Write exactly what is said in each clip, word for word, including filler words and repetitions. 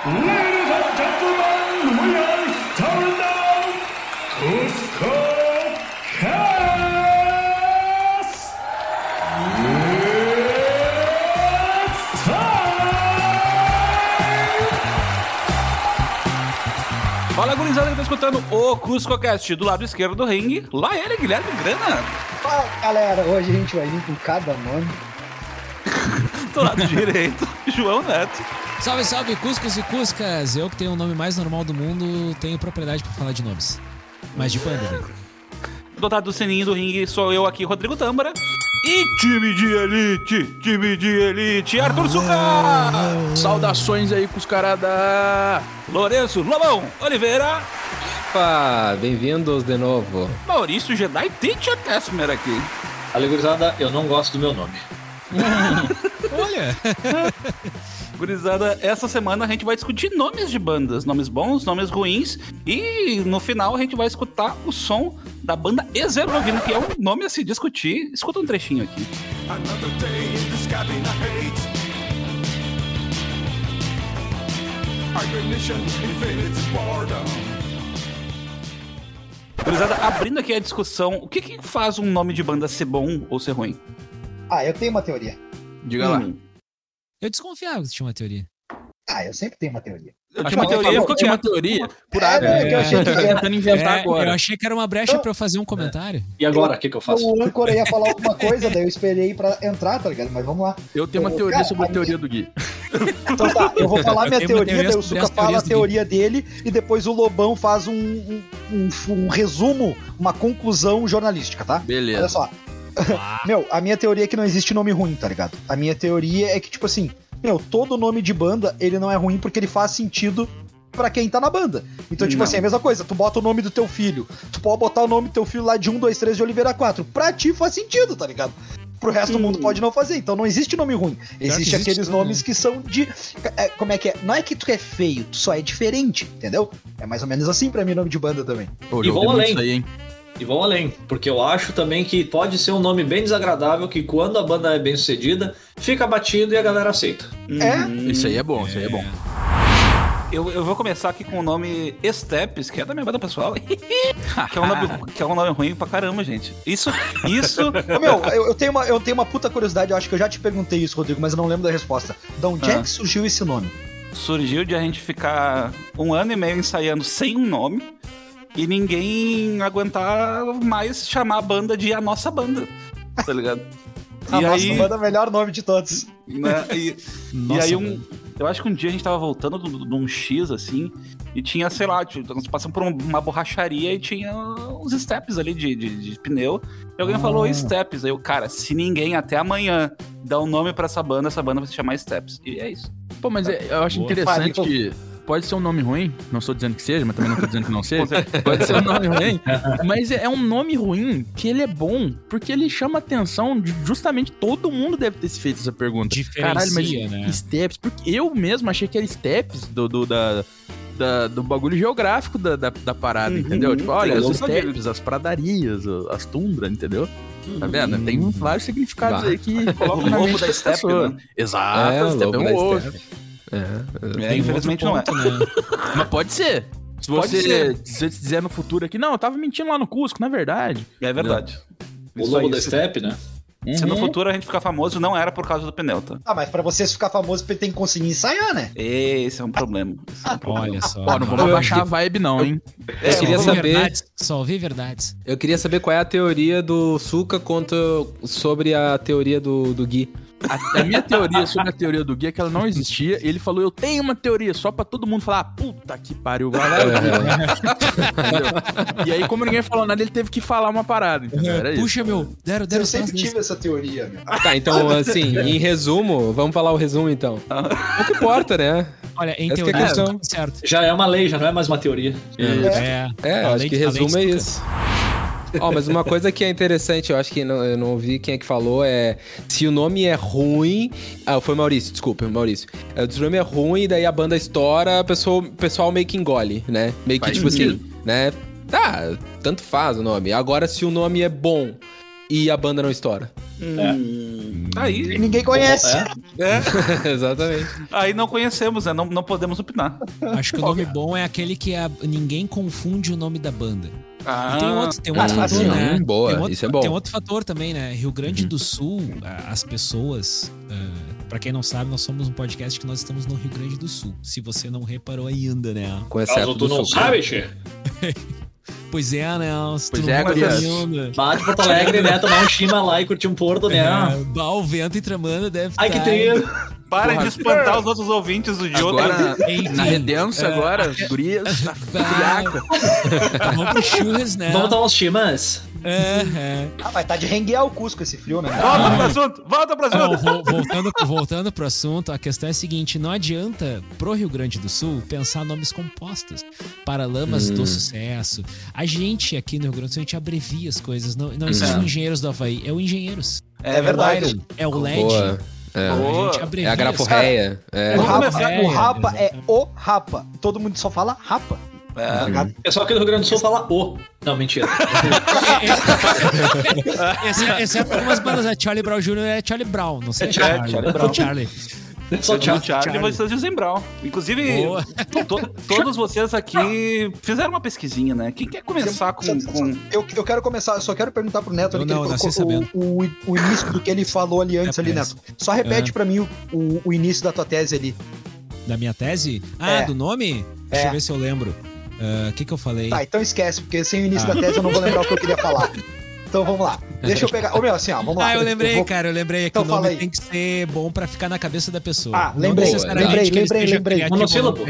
Ladies and gentlemen, we are starting now, Cusco Cast! It's time! Fala, gurizada, que tá escutando o Cusco Cast. Do lado esquerdo do ringue, lá ele, Guilherme Grana. Fala, galera, hoje a gente vai vir com cada nome. Do lado direito, João Neto. Salve, salve, Cuscos e Cuscas! Eu que tenho o nome mais normal do mundo, tenho propriedade pra falar de nomes. Mas de panda, né? Dotado do sininho do ringue, sou eu aqui, Rodrigo Tâmbara. E time de elite, time de elite, Arthur Suca! Ah, saudações aí, Cuscarada! Lourenço Lobão Oliveira! Opa, bem-vindos de novo. Maurício Jedi Teacher Kessmer aqui. Alegurizada, eu não gosto do meu nome. Olha! Gurizada, essa semana a gente vai discutir nomes de bandas, nomes bons, nomes ruins, e no final a gente vai escutar o som da banda Ezerovina, que é um nome a se discutir. Escuta um trechinho aqui. Gurizada, abrindo aqui a discussão, o que que faz um nome de banda ser bom ou ser ruim? Ah, eu tenho uma teoria. Diga hum. lá. Eu desconfiava que você tinha uma teoria. Ah, eu sempre tenho uma teoria. Eu tinha uma teoria, eu tinha uma teoria. Por é, é, que eu achei que ia tentando inventar é, agora. Eu achei que era uma brecha então, pra eu fazer um comentário. E agora, o que que eu faço? O âncora ia falar alguma coisa, daí eu esperei pra entrar, tá ligado? Mas vamos lá. Eu tenho eu, uma teoria cara, sobre a teoria minha... do Gui. Então tá, eu vou falar eu minha teoria, teoria, daí o Suca fala a teoria dele, e depois o Lobão faz um, um, um, um resumo, uma conclusão jornalística, tá? Beleza. Olha só. Meu, a minha teoria é que não existe nome ruim, tá ligado? A minha teoria é que, tipo assim, meu, todo nome de banda, ele não é ruim porque ele faz sentido pra quem tá na banda. Então, tipo não. assim, é a mesma coisa, tu bota o nome do teu filho, tu pode botar o nome do teu filho lá de um, dois, três de Oliveira quatro. Pra ti faz sentido, tá ligado? Pro resto hum. do mundo pode não fazer, então não existe nome ruim. Existe, existe aqueles não. nomes que são de... É, como é que é? Não é que tu é feio, tu só é diferente, entendeu? É mais ou menos assim pra mim nome de banda também. Pô, e vamos além. Isso aí, hein? E vão além, porque eu acho também que pode ser um nome bem desagradável que quando a banda é bem sucedida, fica batido e a galera aceita. É? Isso aí é bom, isso aí é bom. Eu, eu vou começar aqui com o nome Steps, que é da minha banda pessoal. que, é um nome, que é um nome ruim pra caramba, gente. Isso, isso... Meu, eu, eu, tenho uma, eu tenho uma puta curiosidade, eu acho que eu já te perguntei isso, Rodrigo, mas eu não lembro da resposta. De onde ah. é que surgiu esse nome? Surgiu de a gente ficar um ano e meio ensaiando sem um nome, e ninguém aguentar mais chamar a banda de a nossa banda, tá ligado? A e nossa aí... banda é o melhor nome de todos. Né? E, nossa, e aí, um, eu acho que um dia a gente tava voltando de um X, assim, e tinha, sei lá, tipo, nós passamos por uma borracharia e tinha uns steps ali de, de, de pneu, e alguém ah. falou Steps. Aí eu, cara, se ninguém até amanhã dá um nome pra essa banda, essa banda vai se chamar Steps. E é isso. Pô, mas é, eu acho Boa. interessante Fale, que... Pode ser um nome ruim, não estou dizendo que seja, mas também não estou dizendo que não seja. Pode ser um nome ruim, mas é um nome ruim que ele é bom, porque ele chama atenção de justamente todo mundo deve ter se feito essa pergunta. Caralho, mas né? Steps, porque eu mesmo achei que era Steps do, do, da, da, do bagulho geográfico da, da, da parada, uhum, entendeu? Tipo, olha, as steps, as pradarias, as tundras, entendeu? Tá vendo? Hum. Tem vários significados bah. aí que colocam na mente da Step, né? Exato, é, o Step é um ovo. É, é infelizmente não é. Né? Mas pode ser. Se pode você ser. Se dizer no futuro aqui, não, eu tava mentindo lá no Cusco, na verdade. É verdade. O logo da Step, né? Uhum. Se no futuro a gente ficar famoso, não era por causa do pneu, tá? Ah, mas pra você ficar famoso, tem que conseguir ensaiar, né? Esse é um problema. É um problema. Olha só. Ó, não vamos baixar a vibe não, hein? Eu, eu queria só saber... Verdades. Só ouvi verdades. Eu queria saber qual é a teoria do Suca contra... sobre a teoria do, do Gui. A, a minha teoria sobre a teoria do Gui é que ela não existia. Ele falou, eu tenho uma teoria, só pra todo mundo falar, ah, puta que pariu, vai lá. É. E aí, como ninguém falou nada, ele teve que falar uma parada. Então, era Puxa, isso. meu, deram, deram. Eu sempre tive essa teoria, meu. Tá, então, assim, em resumo, vamos falar o resumo, então. O que importa, né? Olha, em essa teoria, é certo. Já é uma lei, já não é mais uma teoria. É, é, é, é acho que resumo é isso. Ó, oh, mas uma coisa que é interessante, eu acho que não, eu não ouvi quem é que falou, é... Se o nome é ruim... Ah, foi o Maurício, desculpa, Maurício. Se o nome é ruim, daí a banda estoura, o pessoal, pessoal meio que engole, né? Meio que, Faz tipo sentido. assim, né? Tá, tanto faz o nome. Agora, se o nome é bom e a banda não estoura... É. Hum, Aí, ninguém conhece. É, é. Exatamente. Aí não conhecemos, né? Não, não podemos opinar. Acho que o nome bom é aquele que a... ninguém confunde o nome da banda. Ah, tem outro, tem outro ah, fator, sim, né? Boa, tem outro, isso é bom. Tem outro fator também, né? Rio Grande uhum. do Sul, as pessoas... Uh, pra quem não sabe, nós somos um podcast que nós estamos no Rio Grande do Sul. Se você não reparou ainda, né? Com exceto do tu não sabe, Tchê? Pois é, né? Se pois é, Gurias. Vá de Porto Alegre, né? Tomar um chima lá e curtir um porto, né? É, bah, o vento e tramando deve estar... Ai, que tem... Para Porra. de espantar os outros ouvintes do Diogo. Agora, na redenção é. agora, Gurias, na friaca. Vamos pro churras, né? Vamos tomar uns chimas? É, é. Ah, vai tá de renguear o Cusco esse frio, né? Volta ah, pro assunto, volta pro assunto. Não, vo- voltando, voltando pro assunto, a questão é a seguinte, não adianta pro Rio Grande do Sul pensar nomes compostos. Paralamas hum. do Sucesso. A gente aqui no Rio Grande do Sul, a gente abrevia as coisas. Não, não existe é. o Engenheiros do Havaí, é o Engenheiros. É, é verdade. O L E D, é o L E D. Boa. É, oh, a gente é a graforreia. É. O Rapa é o Rapa, é o Rapa. Todo mundo só fala Rapa. É. O pessoal aqui do Rio Grande do Sul fala o. Não, mentira. Exceto algumas bandas, é Charlie Brown júnior é Charlie Brown, não sei. É Charlie, Charlie Brown. Charlie. Só o Charlie, Charlie vocês dizem Brown. Inclusive, to, todos vocês aqui fizeram uma pesquisinha, né? Quem quer começar com... com... Eu, eu quero começar, eu só quero perguntar pro Neto ali não, que ele colocou o, o, o início do que ele falou ali antes, é ali, Neto. Só repete é. pra mim o, o, o início da tua tese ali. Da minha tese? Ah, é. do nome? É. Deixa eu ver se eu lembro. O uh, que que eu falei? Tá, então esquece, porque sem o início ah. da tese eu não vou lembrar o que eu queria falar. Então vamos lá. Deixa eu pegar. Ô meu, assim, ó, vamos lá. Ah, eu lembrei, eu vou... cara, eu lembrei. É que então, o nome fala aí. Tem que ser bom pra ficar na cabeça da pessoa. Ah, lembrei, lembrei, lembrei, lembrei. Monossílabo.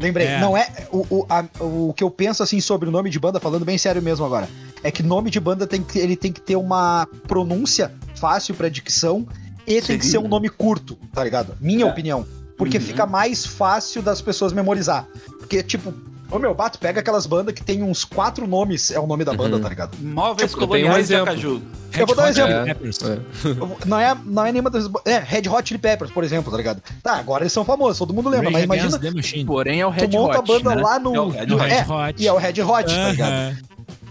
Lembrei. É. Não é. O, o, a, o que eu penso assim sobre o nome de banda, falando bem sério mesmo agora, é que nome de banda tem que, ele tem que ter uma pronúncia fácil pra dicção e Seria? tem que ser um nome curto, tá ligado? Minha é. opinião. Porque uhum. fica mais fácil das pessoas memorizar. Porque, tipo. Ô meu, bato, pega aquelas bandas que tem uns quatro nomes, é o nome da banda, uhum. tá ligado? Móveis tipo, Coloniais de Acaju. Eu vou dar um exemplo. É, é. Vou, não, é, não é nenhuma das... É, Red Hot Chili Peppers, por exemplo, tá ligado? Tá, agora eles são famosos, todo mundo lembra, Ray mas Against imagina... Porém é o Red tu monta Hot, a banda né? lá no... É o Red no, Hot. É, e é o Red Hot, uh-huh. tá ligado?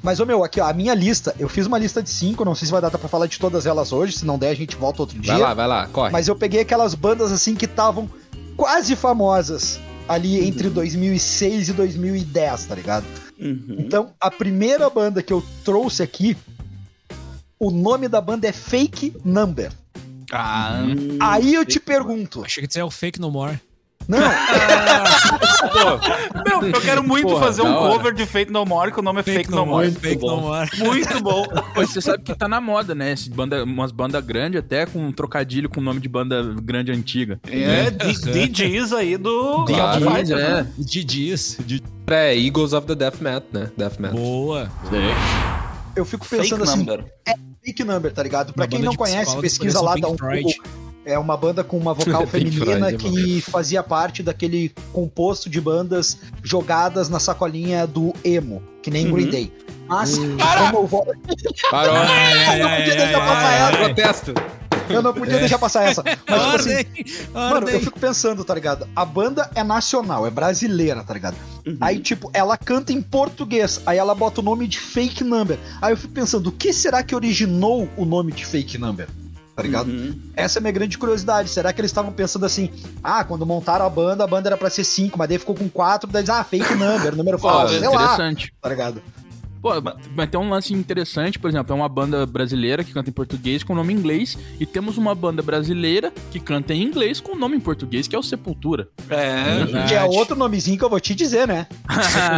Mas, ô meu, aqui, ó, a minha lista, eu fiz uma lista de cinco, não sei se vai dar pra falar de todas elas hoje, se não der a gente volta outro dia. Vai lá, vai lá, corre. Mas eu peguei aquelas bandas, assim, que estavam quase famosas. Ali entre dois mil e seis e dois mil e dez, tá ligado? Uhum. Então, a primeira banda que eu trouxe aqui, o nome da banda é Fake Number. Ah, aí eu te pergunto... Achei que você é o Fake No More. Não! Ah, pô, meu, eu quero muito Porra, fazer um cover de Fake No More, que o nome é Fake, Fake No, no More. Fake muito, no more. Bom. muito bom. Pô, você sabe que tá na moda, né? Esse banda, umas bandas grandes, até com um trocadilho com o nome de banda grande antiga. É, D Js aí do... D Js, é. D Js. É, Eagles of the Death Metal, né? Death Metal. Boa. Eu fico pensando assim, é Fake Number, tá ligado? Pra quem não conhece, pesquisa lá, dá um pouco... É uma banda com uma vocal feminina Freud, que fazia parte daquele composto de bandas jogadas na sacolinha do emo, que nem uhum. Green Day. Mas, uhum. como eu vou... Parou! Eu não podia deixar passar essa. Protesto. Eu não podia deixar passar essa. Mas, tipo assim, mano, eu fico pensando, tá ligado? A banda é nacional, é brasileira, tá ligado? Uhum. Aí, tipo, ela canta em português, aí ela bota o nome de Fake Number. Aí eu fico pensando, o que será que originou o nome de Fake Number? Tá ligado? Uhum. Essa é a minha grande curiosidade. Será que eles estavam pensando assim, ah, quando montaram a banda, a banda era pra ser cinco, mas daí ficou com quatro, daí diz, ah, fake number, número falso, sei interessante. lá. Tá ligado? Pô, mas tem um lance interessante, por exemplo, é uma banda brasileira que canta em português com nome em inglês, e temos uma banda brasileira que canta em inglês com nome em português, que é o Sepultura. É, que é outro nomezinho que eu vou te dizer, né?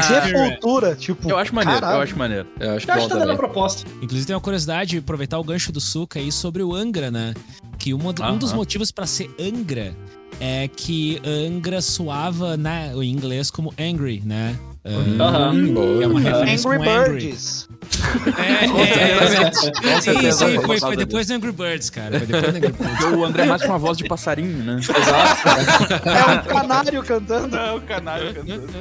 Sepultura, tipo... Eu acho maneiro, caralho. eu acho maneiro. Eu acho, eu acho que tá dando a proposta. Inclusive tem uma curiosidade, aproveitar o gancho do Suca aí sobre o Angra, né? Que uma, um dos motivos pra ser Angra é que Angra soava na, em inglês como angry, né? Uhum. Uhum. É uma referência Angry Birds. É, é, sim, sim, foi, foi depois do Angry Birds, cara. Foi depois do Angry Birds. O André é mais com uma voz de passarinho, né? Exato. É um canário cantando. É um canário cantando.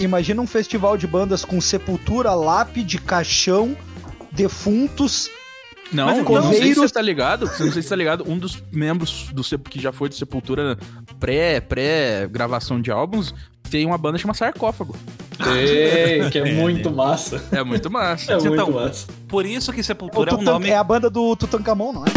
Imagina um festival de bandas com Sepultura, Lápide, Caixão, Defuntos. Não, mas, não, não sei se você tá ligado. Não sei se você tá ligado. Um dos membros do Sep- que já foi do Sepultura pré, pré-gravação de álbuns tem uma banda chamada Sarcófago. Ei, que é, é muito é. massa. É muito massa. É então, muito massa. Por isso que Sepultura é, o Tutan- é um nome... É a banda do Tutankhamon, não é?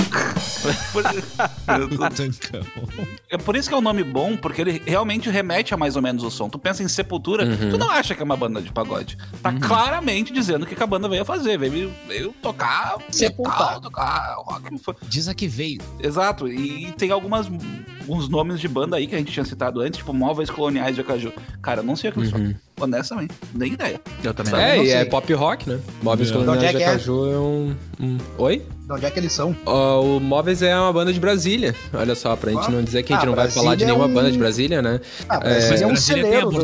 É por isso que é um nome bom, porque ele realmente remete a mais ou menos o som. Tu pensa em Sepultura, uhum. tu não acha que é uma banda de pagode. Tá uhum. claramente dizendo o que a banda veio fazer. Veio, veio tocar metal, tocar rock. Diz a que veio. Exato. E tem algumas... uns nomes de banda aí que a gente tinha citado antes, tipo Móveis Coloniais de Acaju. Cara, eu não sei o que eles falam. Honestamente, nem ideia. Eu também é, não sei. É, é pop rock, né? Móveis é. Coloniais de Acaju é, é um, um... Oi? De onde é que eles são? Uh, o Móveis é uma banda de Brasília. Olha só, pra ah. gente não dizer que a gente ah, não vai Brasília falar de nenhuma é um... banda de Brasília, né? Ah, mas é, é um celeiro do,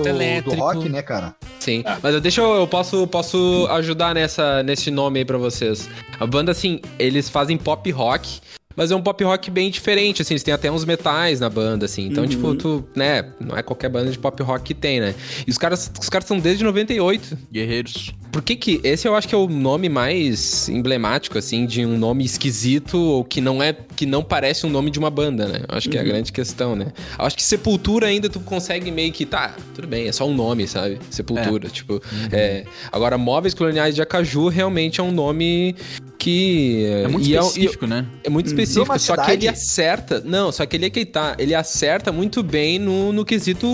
do rock, né, cara? Sim, ah. mas eu, deixa, eu posso, posso ajudar nessa, nesse nome aí pra vocês. A banda, assim, eles fazem pop rock... Mas é um pop rock bem diferente, assim, eles têm até uns metais na banda, assim. Então, uhum. tipo, tu, né, não é qualquer banda de pop rock que tem, né? E os caras, os caras são desde noventa e oito. Guerreiros. Por que que... Esse eu acho que é o nome mais emblemático, assim, de um nome esquisito ou que não é... Que não parece um nome de uma banda, né? Eu acho que uhum. é a grande questão, né? Eu acho que Sepultura ainda tu consegue meio que... Tá, tudo bem, é só um nome, sabe? Sepultura, é. tipo... Uhum. É... Agora, Móveis Coloniais de Acaju realmente é um nome... Que... É muito e específico, é, né? É muito específico, hum, só cidade. que ele acerta... Não, só que ele é que tá... Ele acerta muito bem no, no quesito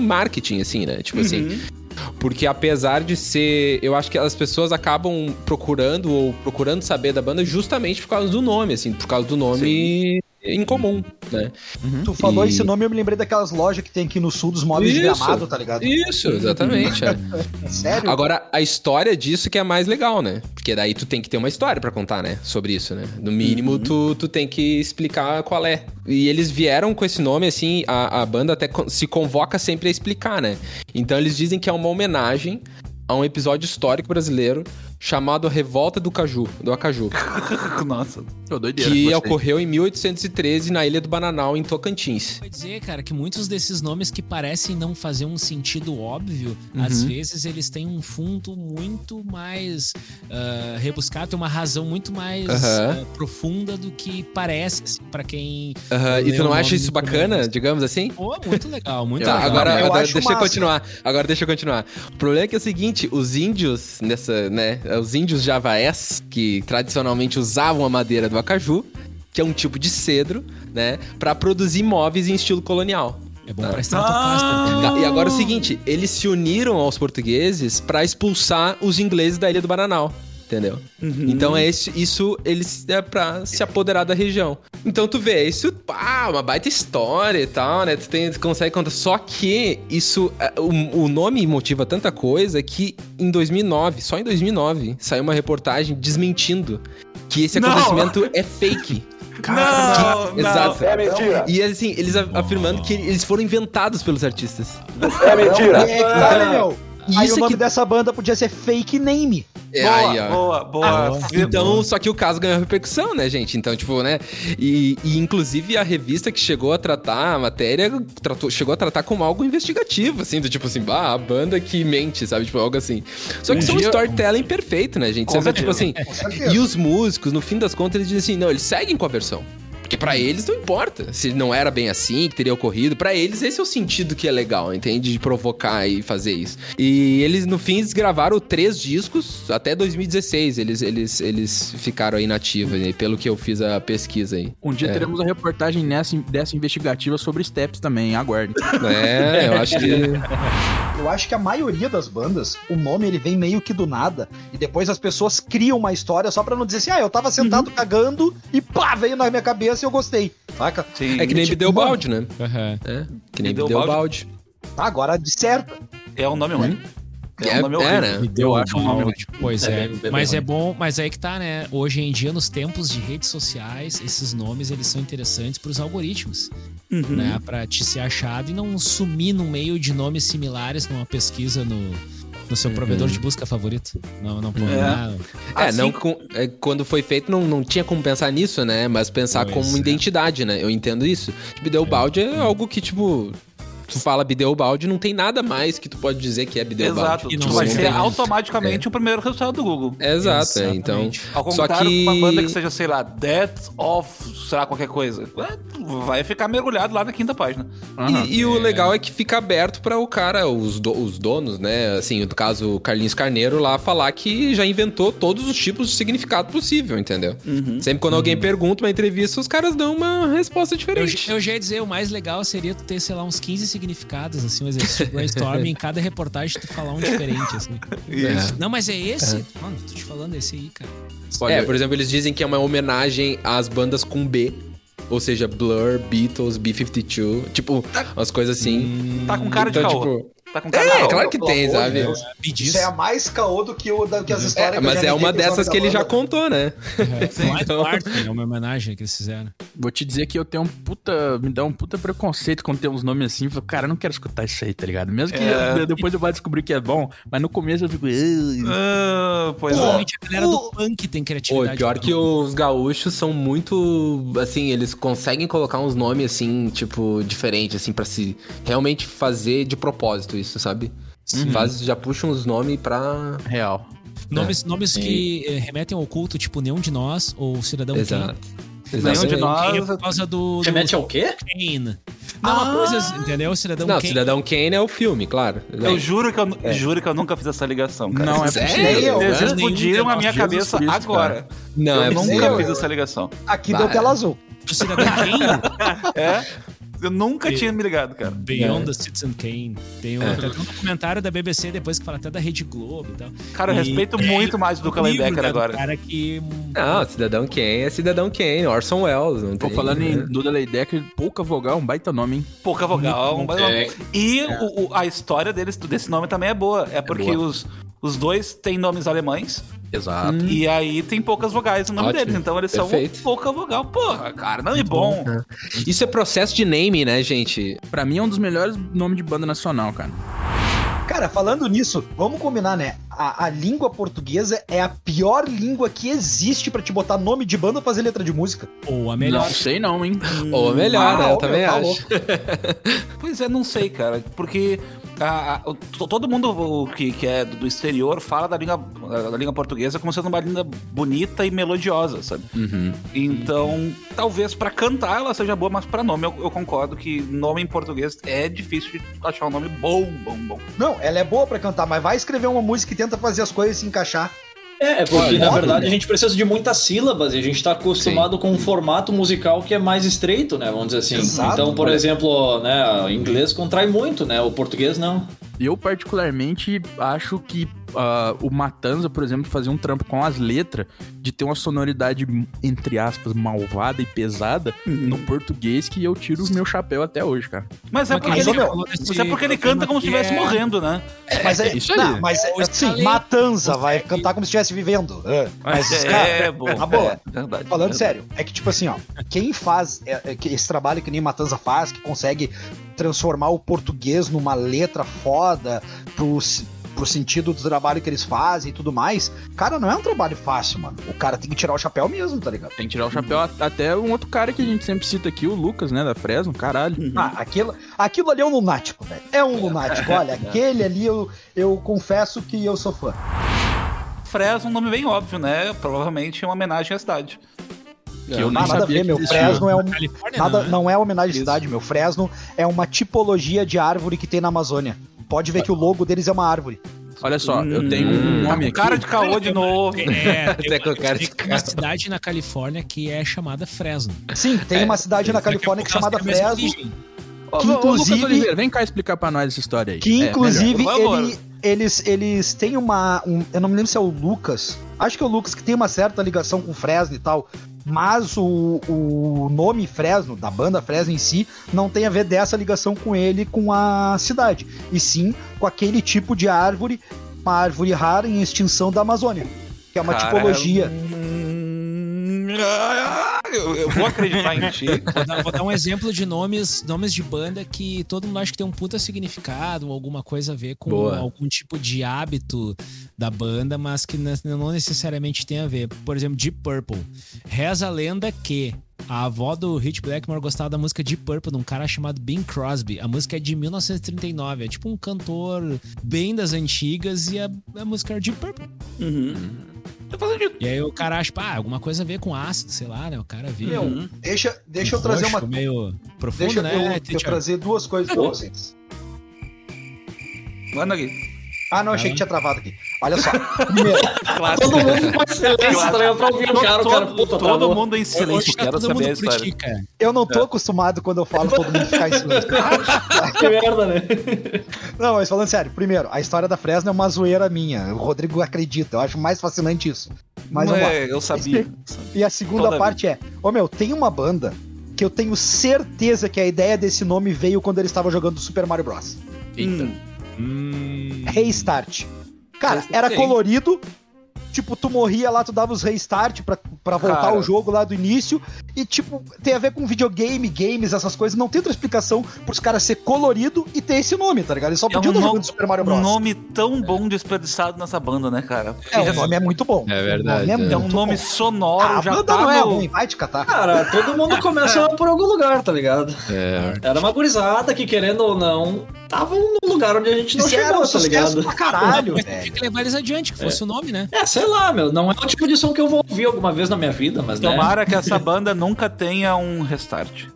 marketing, assim, né? Tipo uhum. assim... Porque apesar de ser... Eu acho que as pessoas acabam procurando ou procurando saber da banda justamente por causa do nome, assim. Por causa do nome... Sim. Incomum, né? Uhum. Tu falou e... esse nome, eu me lembrei daquelas lojas que tem aqui no sul dos móveis de Gramado, tá ligado? Isso, exatamente. é. Sério? Agora, a história disso que é mais legal, né? Porque daí tu tem que ter uma história pra contar, né? Sobre isso, né? No mínimo, uhum. tu, tu tem que explicar qual é. E eles vieram com esse nome, assim, a, a banda até se convoca sempre a explicar, né? Então, eles dizem que é uma homenagem a um episódio histórico brasileiro chamado Revolta do Caju, do Acaju. Nossa, tô doideira. Que ocorreu em mil oitocentos e treze na Ilha do Bananal, em Tocantins. Vou dizer, cara, que muitos desses nomes que parecem não fazer um sentido óbvio, uhum. às vezes eles têm um fundo muito mais uh, rebuscado, tem uma razão muito mais uhum. uh, profunda do que parece, assim, pra quem... Uhum. E tu não acha isso bacana, mesmo. digamos assim? Pô, oh, muito legal, muito legal. Agora, eu agora deixa eu continuar, agora deixa eu continuar. O problema é que é o seguinte, os índios, nessa, né... Os índios javaés, que tradicionalmente usavam a madeira do acaju, que é um tipo de cedro, né? Pra produzir móveis em estilo colonial. É bom tá? pra estratopasta. Ah! E agora é o seguinte, eles se uniram aos portugueses pra expulsar os ingleses da Ilha do Bananal. Entendeu? Uhum. Então, é isso, isso eles é pra se apoderar da região. Então, tu vê, isso, pá, uma baita história e tal, né? Tu, tem, tu consegue contar. Só que isso, o, o nome motiva tanta coisa que em dois mil e nove, só em dois mil e nove, saiu uma reportagem desmentindo que esse acontecimento Não. é fake. Não, não, Exato. É mentira. E assim, eles afirmando que eles foram inventados pelos artistas. É mentira. É, cara, meu. Isso aí o nome que... dessa banda podia ser Fake Name. É, boa, aí, ó. boa, boa, boa. Ah, então, só que o caso ganhou repercussão, né, gente? Então, tipo, né? E, e inclusive a revista que chegou a tratar a matéria tratou, chegou a tratar como algo investigativo, assim, do tipo assim, bah, a banda que mente, sabe? Tipo, algo assim. Só que um isso dia... é um storytelling perfeito, né, gente? Sabe, tipo assim. E os músicos, no fim das contas, eles dizem assim: não, eles seguem com a versão. Porque pra eles não importa se não era bem assim, que teria ocorrido. Pra eles esse é o sentido que é legal, entende? De provocar e fazer isso. E eles, no fim, eles gravaram três discos até dois mil e dezesseis. Eles, eles, eles ficaram aí nativos, né? Pelo que eu fiz a pesquisa aí. Um dia é. teremos a reportagem nessa, dessa investigativa sobre Steps também, aguarde. É, eu acho que... Eu acho que a maioria das bandas, o nome ele vem meio que do nada. E depois as pessoas criam uma história só pra não dizer assim, ah, eu tava sentado uhum. cagando e pá, veio na minha cabeça e eu gostei, saca? Sim. É que nem tipo, Bideu Balde, né? Uhum. É, que nem Bideu Balde. Tá, agora de certo. É um nome ruim. Hum? É, é um nome é, né? Bideu, eu acho um nome ótimo. Pois é, é. Bem, mas bem é bom, mas aí que tá, né? Hoje em dia, nos tempos de redes sociais, esses nomes, eles são interessantes pros algoritmos, uhum. né? Pra te ser achado e não sumir no meio de nomes similares numa pesquisa no... No seu provedor uhum. de busca favorito. Não, não pode. É, não. É, assim, não com, é, quando foi feito, não, não tinha como pensar nisso, né? Mas pensar como isso, identidade, é. né? Eu entendo isso. Tipo, Bideu Balde é. é algo que, tipo... tu fala Bideobaldi, não tem nada mais que tu pode dizer que é Bideobaldi. Exato. E tu vai ser automaticamente é. o primeiro resultado do Google. Exato, é, então... Ao contrário, só que... uma banda que seja, sei lá, Death of, sei lá, qualquer coisa, vai ficar mergulhado lá na quinta página. Uhum. E, e é. o legal é que fica aberto para o cara, os, do, os donos, né, assim, no caso, o Carlinhos Carneiro lá, falar que já inventou todos os tipos de significado possível, entendeu? Uhum. Sempre quando uhum. alguém pergunta uma entrevista, os caras dão uma resposta diferente. Eu, eu já ia dizer, o mais legal seria tu ter, sei lá, uns quinze significados, assim, um exercício de brainstorming, em cada reportagem tu falar um diferente, assim. Isso. Não, mas é esse? É. Mano, tô te falando esse aí, cara. Olha, é, por exemplo, eles dizem que é uma homenagem às bandas com B, ou seja, Blur, Beatles, B cinquenta e dois, tipo, tá, umas coisas assim. Hum, tá com cara então, de caô. Tipo, tá com cara é, de caô, claro que tem, sabe? Deus. Isso é mais caô do que, o, do que as histórias é, que mas é uma dessas que ele já contou, né? É, então... é uma homenagem que eles fizeram. Vou te dizer que eu tenho um puta... Me dá um puta preconceito quando tem uns nomes assim. Eu falo, cara, eu não quero escutar isso aí, tá ligado? Mesmo que é. eu, depois eu vá descobrir que é bom, mas no começo eu fico... Ah, pois é. A galera do punk tem criatividade. Pô, pior que os gaúchos são muito... Assim, eles conseguem colocar uns nomes assim, tipo, diferente, assim, pra se realmente fazer de propósito isso, sabe? Sim. Faz, já puxam uns nomes pra... Real. Nomes, é. nomes que e... remetem ao culto, tipo Nenhum de Nós ou Cidadão Exato. Kane. Nenhum de Nós... É por causa do... Remete do... ao quê? Kane. Não, ah. coisas, entendeu? Cidadão Não, Kane. Cidadão Kane é o filme, claro. É. Eu juro que eu, é. juro que eu nunca fiz essa ligação, cara. Não, é possível. Vocês explodiram a minha Jesus cabeça Cristo, agora. Cara. Não, eu é nunca sério. fiz essa ligação. Aqui Vai. deu tela azul. Do Cidadão Kane? É. Eu nunca Be- tinha me ligado, cara. Beyond é. the Citizen Kane. Tem um, é. até um documentário da B B C depois que fala até da Rede Globo e tal. Cara, eu e respeito é, muito mais do Cullen Becker agora. Cara que... Não, Cidadão Kane é Cidadão Kane. Orson Welles. Não Tô tem, falando né? em Duda Leidecker, pouca vogal, um baita nome, hein? Pouca vogal, um baita nome. É. E é. O, a história deles, desse nome também é boa. É porque é boa. Os, os dois têm nomes alemães. Exato. Hum. E aí tem poucas vogais no nome Ótimo. deles, então eles Perfeito. são pouca vogal. Porra, cara, não é bom. bom. Isso é processo de name, né, gente? Pra mim é um dos melhores nomes de banda nacional, cara. Cara, falando nisso, vamos combinar, né? A, a língua portuguesa é a pior língua que existe pra te botar nome de banda ou fazer letra de música. Ou a melhor. Não sei não, hein? Ou a melhor, né? Eu também acho. Pois é, não sei, cara. Porque... Ah, todo mundo que, que é do exterior fala da língua, da língua portuguesa como sendo uma língua bonita e melodiosa, sabe? Uhum. Então, talvez pra cantar ela seja boa, mas pra nome eu, eu concordo que nome em português é difícil de achar um nome bom, bom, bom. Não, ela é boa pra cantar, mas vai escrever uma música e tenta fazer as coisas se encaixar. É, porque na verdade a gente precisa de muitas sílabas e a gente tá acostumado Sim. com um formato musical que é mais estreito, né, vamos dizer assim. Exato, então, por cara. exemplo, né, o inglês contrai muito, né, o português não. Eu particularmente acho que uh, o Matanza, por exemplo, fazia um trampo com as letras de ter uma sonoridade, entre aspas, malvada e pesada uhum. no português que eu tiro o meu chapéu até hoje, cara. Mas é porque, mas, ele, meu, mas é porque ele canta como se estivesse é... morrendo, né? É, mas é, é isso aí. Não, mas é, assim, Matanza consegue... vai cantar como se estivesse vivendo. É. Mas, é, cara, é, boa. Na boa, é, verdade, falando verdade. sério, é que tipo assim, ó, quem faz esse trabalho que nem Matanza faz, que consegue transformar o português numa letra foda pro, pro sentido do trabalho que eles fazem e tudo mais, cara, não é um trabalho fácil, mano. O cara tem que tirar o chapéu mesmo, tá ligado? Tem que tirar o chapéu. Uhum. Até um outro cara que a gente sempre cita aqui, o Lucas, né, da Fresno, caralho. Uhum. Ah, aquilo, aquilo ali é um lunático, velho. É um lunático. Olha, aquele ali eu, eu confesso que eu sou fã. Fresno é um nome bem óbvio, né? Provavelmente é uma homenagem à cidade. Que eu nada a ver, meu. Fresno é um... nada, não, não é homenagem à cidade, meu. Fresno é uma tipologia de árvore que tem na Amazônia. Pode ver que o logo deles é uma árvore. Olha só, hum, eu tenho um nome aqui. Cara de caô de novo. É, tem uma, tem uma cidade na Califórnia que é chamada Fresno. Sim, tem é, uma cidade é, na Califórnia que é chamada Fresno. Que, inclusive, ô, Oliveira, vem cá explicar pra nós essa história aí. Que, inclusive, é, ele, eles, eles têm uma... Um, eu não me lembro se é o Lucas. Acho que é o Lucas que tem uma certa ligação com Fresno e tal. Mas o, o nome Fresno, da banda Fresno em si, não tem a ver dessa ligação com ele, com a cidade. E sim com aquele tipo de árvore, uma árvore rara em extinção da Amazônia. Que é uma Caramba. tipologia... Eu, eu vou acreditar em ti. Vou dar, vou dar um exemplo de nomes, nomes de banda que todo mundo acha que tem um puta significado, alguma coisa a ver com Boa. algum tipo de hábito da banda, mas que não necessariamente tem a ver. Por exemplo, Deep Purple. Reza a lenda que A avó do Rich Blackmore gostava da música Deep Purple, de um cara chamado Bing Crosby. A música é de mil novecentos e trinta e nove, é tipo um cantor bem das antigas, e a, a música é Deep Purple. Uhum. E aí o cara acha, ah, alguma coisa a ver com ácido, sei lá, né? O cara vê. Meu, um, deixa, deixa um eu trazer uma. Meio profundo, deixa, né? Eu, é, eu trazer duas coisas pra vocês. Manda aqui. Ah, não, achei que tinha travado aqui. Olha só. Primeiro, todo mundo com silêncio, tá ligado? Pra ouvir o cara, o cara puta, todo mundo em silêncio. Quero saber a história. Eu não tô acostumado quando eu falo todo mundo ficar em silêncio. Que merda, né? Não, mas falando sério, primeiro, a história da Fresno é uma zoeira minha. O Rodrigo acredita, eu acho mais fascinante isso. Mas vamos lá. Eu sabia. E a segunda parte é, ô meu, tem uma banda que eu tenho certeza que a ideia desse nome veio quando eles estavam jogando Super Mario Bros. Eita. Hum. Restart. Cara, era colorido. Tipo, tu morria lá, tu dava os restart pra, pra voltar Cara. o jogo lá do início. E tipo, tem a ver com videogame, games, essas coisas. Não tem outra explicação pros caras ser colorido e ter esse nome, tá ligado? Eles só podiam é um jogo de Super Mario Bros. É um nome tão bom desperdiçado nessa banda, né, cara? É, o nome é muito bom. É verdade. É, é, é um nome bom. sonoro. A já banda tá não é no... ruim, vai te catar. Cara, todo mundo começa é. por algum lugar, tá ligado? É. Era uma gurizada que, querendo ou não, tava num lugar onde a gente não chegou, um tá ligado? Pra caralho, velho. Tinha que levar eles adiante, que é. fosse o nome, né? É, sei lá, meu, não é o tipo de som que eu vou ouvir alguma vez na minha vida, mas né. Tomara que essa banda nunca tenha um restart.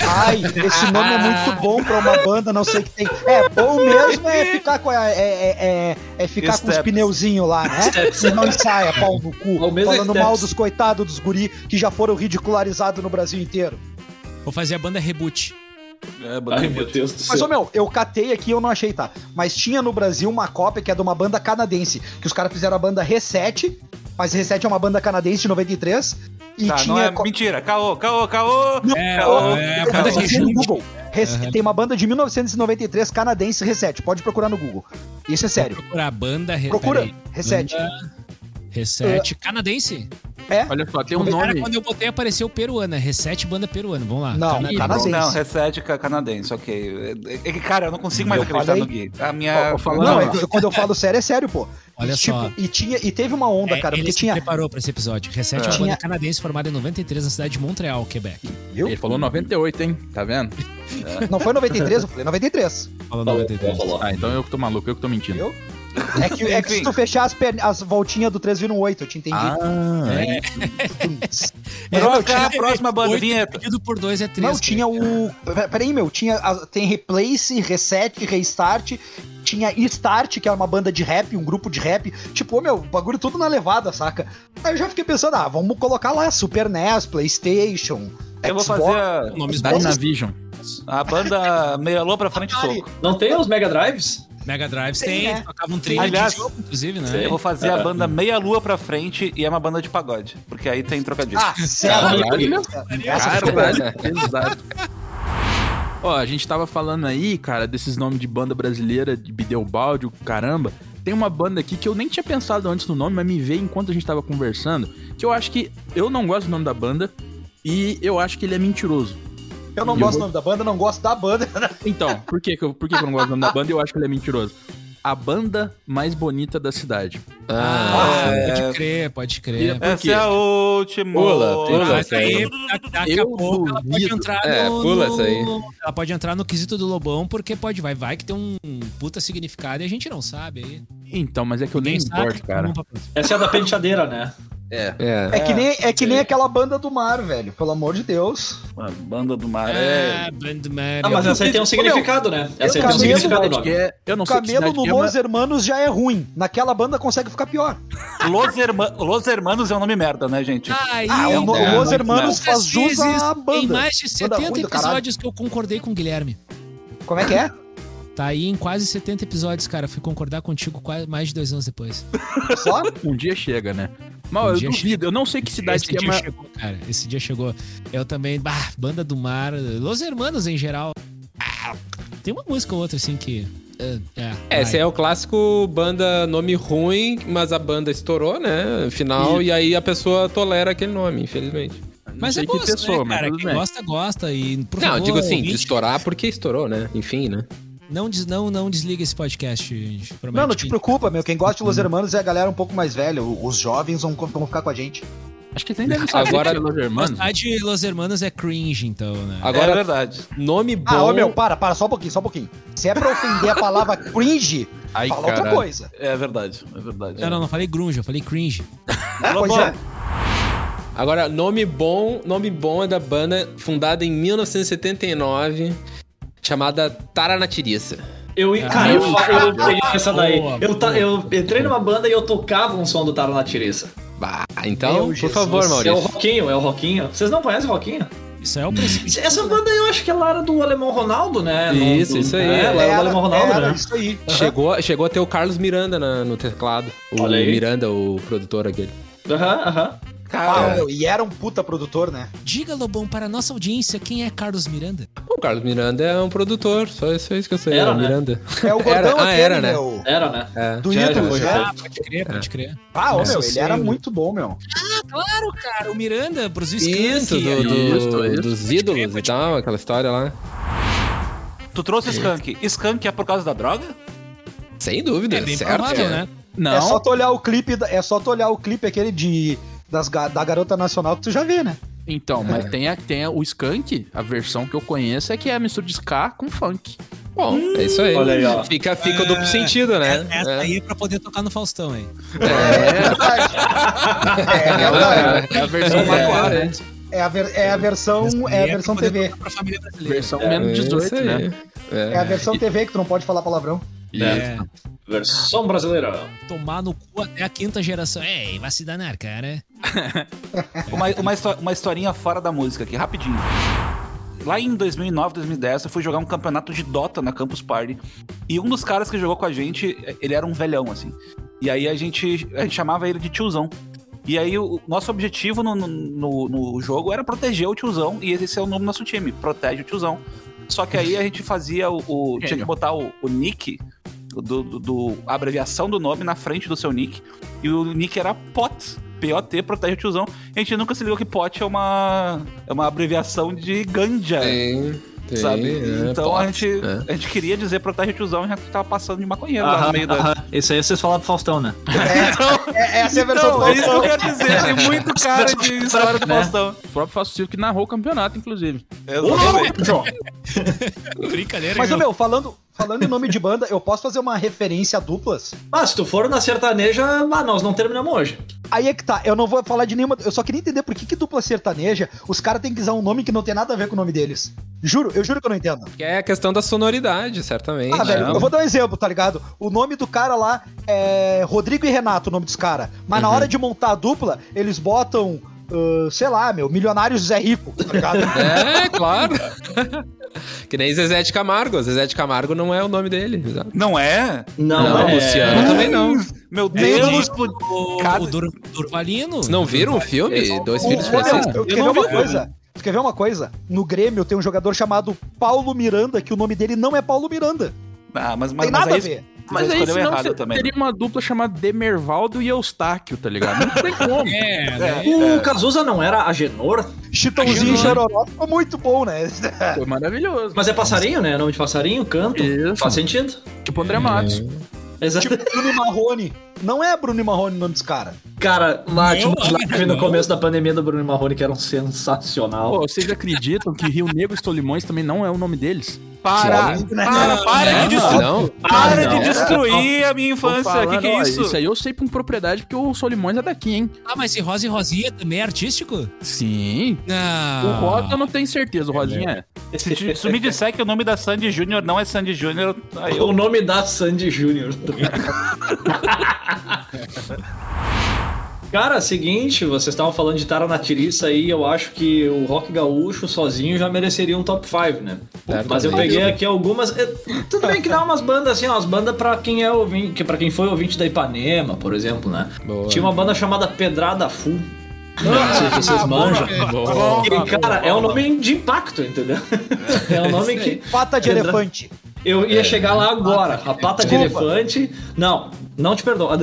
Ai, esse nome é muito bom pra uma banda, não sei o que tem. É, bom mesmo é ficar com, a, é, é, é ficar com os pneuzinhos lá, né? Você não ensaia, pau no cu, falando mal dos coitados dos guri que já foram ridicularizados no Brasil inteiro. Vou fazer a banda Reboot. É, Ai, meu Deus do céu. Mas, ô meu, eu catei aqui e eu não achei, tá? Mas tinha no Brasil uma cópia que é de uma banda canadense, que os caras fizeram a banda Reset, mas Reset é uma banda canadense de noventa e três. E tá, tinha... não é... Mentira, caô, caô, caô! Não, é, caô. É, eu banda que no Google. Res... Uhum. Tem uma banda de mil novecentos e noventa e três canadense Reset, pode procurar no Google. Isso é sério. Procura a banda... Re... Procura, Peraí. Reset. Banda... Reset, uh... canadense? É. Olha só, tem um cara, nome. Cara, quando eu botei apareceu peruana, Reset banda peruana, vamos lá. Não, Cana... canadense. Não, Reset canadense, ok. É que, cara, eu não consigo mais eu acreditar falei... no Gui. A minha... Pô, não, não. É, quando eu falo sério, é sério, pô. Olha e, só. Tipo, e, tinha, e teve uma onda, é, cara, ele porque tinha... Ele se preparou pra esse episódio. Reset é uma banda canadense formada em noventa e três na cidade de Montreal, Quebec. Viu? Ele falou noventa e oito, hein? Tá vendo? É. Não foi noventa e três, eu falei noventa e três. Falou noventa e três. Ah, então eu que tô maluco, eu que tô mentindo. Viu? É que, é que se tu fechar as, perna, as voltinhas do três vírgula oito, eu te entendi. Ah, é. é. Não, tinha a próxima banda, vinheta. Por dois é três, não, tinha o... Peraí, meu, tinha a... tem Replace, Reset, Restart... Tinha Start, que era uma banda de rap, um grupo de rap. Tipo, ô meu, bagulho tudo na levada, saca? Aí eu já fiquei pensando, ah, vamos colocar lá Super N E S, PlayStation, eu Xbox, vou fazer a... nomes Dynavision. A banda melhorou pra frente e soco. Não tem os Mega Drives? Mega Drives tem, tem né? Tocava um trilho Aliás, de jogo, inclusive, né? Eu vou fazer é. a banda Meia Lua pra frente e é uma banda de pagode, porque aí tem trocadilho. Ah, sério? Exato. Ó, a gente tava falando aí, cara, desses nomes de banda brasileira, de Bideobaldi, caramba. Tem uma banda aqui que eu nem tinha pensado antes no nome, mas me veio enquanto a gente tava conversando, que eu acho que... Eu não gosto do nome da banda e eu acho que ele é mentiroso. Eu não eu gosto do nome da banda, não gosto da banda. Então, por que, por que eu não gosto do nome da banda e eu acho que ele é mentiroso? A banda mais bonita da cidade. Ah, ah é. Pode crer, pode crer. Essa porque... é a última. Pula, pula essa aí. Daqui a pouco ela pode entrar é, no... pula essa aí. Ela pode entrar no quesito do Lobão, porque pode, vai, vai, que tem um puta significado e a gente não sabe aí. Então, mas é que eu Ninguém nem importo, cara. Essa é a da penteadeira, né? É. É, é que, nem, é que é. nem aquela banda do mar, velho. Pelo amor de Deus. A banda do mar é. É, banda do mar. Ah, mas essa aí tem um significado, né? Essa aí tem um significado, não. É, eu não sei o Camelo no Los Hermanos já é ruim. Naquela banda consegue ficar pior. Los, Herma... Los Hermanos é um nome merda, né, gente? Aí, ah, é o é, Los Hermanos não. faz jus à banda. Tem mais de setenta episódios que eu concordei com o Guilherme. Como é que é? Tá aí em quase setenta episódios, cara. Fui concordar contigo quase mais de dois anos depois. Só? Um dia chega, né? Mal, um eu duvido, chegou. Eu não sei que cidade esse que é, mas... chegou, cara, esse dia chegou. Eu também, bah, banda do mar, Los Hermanos em geral. Ah, tem uma música ou outra, assim, que... Uh, yeah, esse vai. É o clássico banda nome ruim, mas a banda estourou, né, final, e, e aí a pessoa tolera aquele nome, infelizmente. Mas é gosto, que pessoa, né, cara, quem bem. gosta, gosta, e... Por não, favor, digo assim, ouvinte... de estourar porque estourou, né, enfim, né. Não, des, não, não desliga esse podcast, gente. Não, não te preocupa, meu. Quem gosta de Los Hermanos é a galera um pouco mais velha. Os jovens vão, vão ficar com a gente. Acho que tem deve saber. Agora, Los Hermanos. A de Los Hermanos é cringe, então, né? Agora, é verdade. Nome bom... Ah, ô, meu, para, para, só um pouquinho, só um pouquinho. Se é pra ofender a palavra cringe, ai, fala caralho. Outra coisa. É verdade, é verdade. Não, é. não, não falei grunge, eu falei cringe. É, pois é. Agora, nome bom, nome bom é da banda fundada em mil novecentos e setenta e nove, chamada Taranatiriça. Eu, ah, cara, eu, eu, eu peguei essa daí. Boa, eu, ta, eu entrei numa banda e eu tocava um som do Taranatiriça. Ah, então, por favor, Maurício. É o Roquinho, é o Roquinho. Vocês não conhecem o Roquinho? Isso é o princípio. Essa banda eu acho que ela era do Alemão Ronaldo, né? Isso, no, isso aí. É, ela era do Alemão Ronaldo, era, né? Isso aí. Uhum. Chegou, chegou a ter o Carlos Miranda na, no teclado. O Olha aí. Miranda, o produtor aquele. Aham, uhum, aham. Uhum. Cara, e era um puta produtor, né? Diga, Lobão, para a nossa audiência, quem é Carlos Miranda? O Carlos Miranda é um produtor, só isso, é isso que eu sei. Era, era né? Miranda. É o gordão era, aquele, ah, era, né? Meu... Era, né? É. Do Ídolos, né? Ah, pode crer, pode crer. Ah, ô, é. meu, ele sei, era meu. muito bom, meu. Ah, claro, cara, o Miranda, pros Skank. Isso, do, do, é. dos Ídolos crer, e tal, aquela história lá. Tu trouxe Skank. Skank é por causa da droga? Sem dúvida, é bem certo. Provável, é. né? Não. É só tu olhar o clipe, é só tu olhar o clipe aquele de... Das, da Garota Nacional que tu já vê, né? Então, mas é. tem, a, tem a, o Skank, a versão que eu conheço é que é a mistura de ska com funk. Bom, hum, é isso aí. Olha aí, ó. Fica, fica é, o duplo sentido, né? Essa é. aí é pra poder tocar no Faustão, hein? É verdade. É, é, é, é a versão magoada, é, né? É a, ver, é a versão, é a versão T V. Versão menos dezoito, é, né? É. é a versão T V que tu não pode falar palavrão. É. Versão brasileira. Tomar no cu até a quinta geração. Ei, vai se danar, cara. uma, uma, uma historinha fora da música aqui, rapidinho. Lá em dois mil e nove, dois mil e dez, eu fui jogar um campeonato de Dota na Campus Party. E um dos caras que jogou com a gente, ele era um velhão, assim. E aí a gente, a gente chamava ele de tiozão. E aí o nosso objetivo no, no, no jogo era proteger o tiozão. E esse é o nome do nosso time, protege o tiozão. Só que aí a gente fazia o... o tinha que botar o, o nick, do, do, do, a abreviação do nome na frente do seu nick. E o nick era P O T, P O T, protege o tiozão. E a gente nunca se ligou que P O T é uma, é uma abreviação de ganja. Tem, tem, sabe? É, então pot, a, gente, é. a gente queria dizer protege o tiozão e já tava passando de maconheiro ah, lá no meio ah, da... Isso aí vocês falaram do Faustão, né? É, então, é, essa é a versão então, do Faustão. É isso que eu quero dizer. Tem muito cara de história do Faustão. O próprio Faustão que narrou o campeonato, inclusive. É, brincadeira, mas, meu, falando... Falando em nome de banda, eu posso fazer uma referência a duplas? Ah, se tu for na sertaneja, ah, nós não terminamos hoje. Aí é que tá, eu não vou falar de nenhuma... Eu só queria entender por que, que dupla sertaneja os caras têm que usar um nome que não tem nada a ver com o nome deles. Juro, eu juro que eu não entendo. Que é a questão da sonoridade, certamente. Ah, velho, não. eu vou dar um exemplo, tá ligado? O nome do cara lá é Rodrigo e Renato, o nome dos caras. Mas uhum. na hora de montar a dupla, eles botam... Uh, sei lá, meu, Milionário José Rico, tá ligado? É, claro. Que nem Zezé de Camargo. Zezé de Camargo não é o nome dele. Sabe? Não é? Não, não é. Luciano também não. Meu Deus. É, o, Cada... o Dur- Durvalino. Vocês não viram o filme? É, Dois o, Filhos pra vocês. Eu, eu quer ver uma coisa? Tu quer ver uma coisa? No Grêmio tem um jogador chamado Paulo Miranda, que o nome dele não é Paulo Miranda. Ah, mas, mas, tem nada mas aí, a ver. Mas aí, senão, você também. teria uma dupla chamada Demervaldo e Eustáquio, tá ligado? Não tem como. É, é, o é. Cazuza não era Agenor? Chitãozinho e Chororó ficou muito bom, né? Foi maravilhoso. Mas é passarinho, né? Nome de passarinho, canto. Isso. Faz sentido. Tipo André Matos. É. Exato. Tipo Bruno Marrone. Não é Bruno Marrone o nome dos caras. Cara, lá tinha umas lives no começo da pandemia do Bruno Marrone que eram sensacional. Pô, vocês acreditam que Rio Negro e Solimões também não é o nome deles? Para, não, para, não, para não, de destruir, não, para não, de destruir não, a minha infância, o que, que é isso? Isso aí eu sei por propriedade, porque o Solimões é daqui, hein? Ah, mas esse Rosa e Rosinha também é artístico? Sim. Não. O Rosa eu não tenho certeza, o Rosinha é. é. Se, se me disser que o nome da Sandy Júnior não é Sandy Júnior... Eu... O nome da Sandy Júnior. Cara, seguinte, vocês estavam falando de Taranatiriça aí, eu acho que o rock gaúcho sozinho já mereceria um top cinco, né? Certo, mas eu peguei aqui algumas... É, tudo bem que dá umas bandas assim, umas bandas pra quem, é ouvinte, pra quem foi ouvinte da Ipanema, por exemplo, né? Boa. Tinha uma banda chamada Pedrada Full. Não sei se vocês manjam. Boa. E, cara, é um nome de impacto, entendeu? É um nome que... Pata de elefante. Eu ia chegar lá agora. A pata de elefante... Não... Não te perdoa.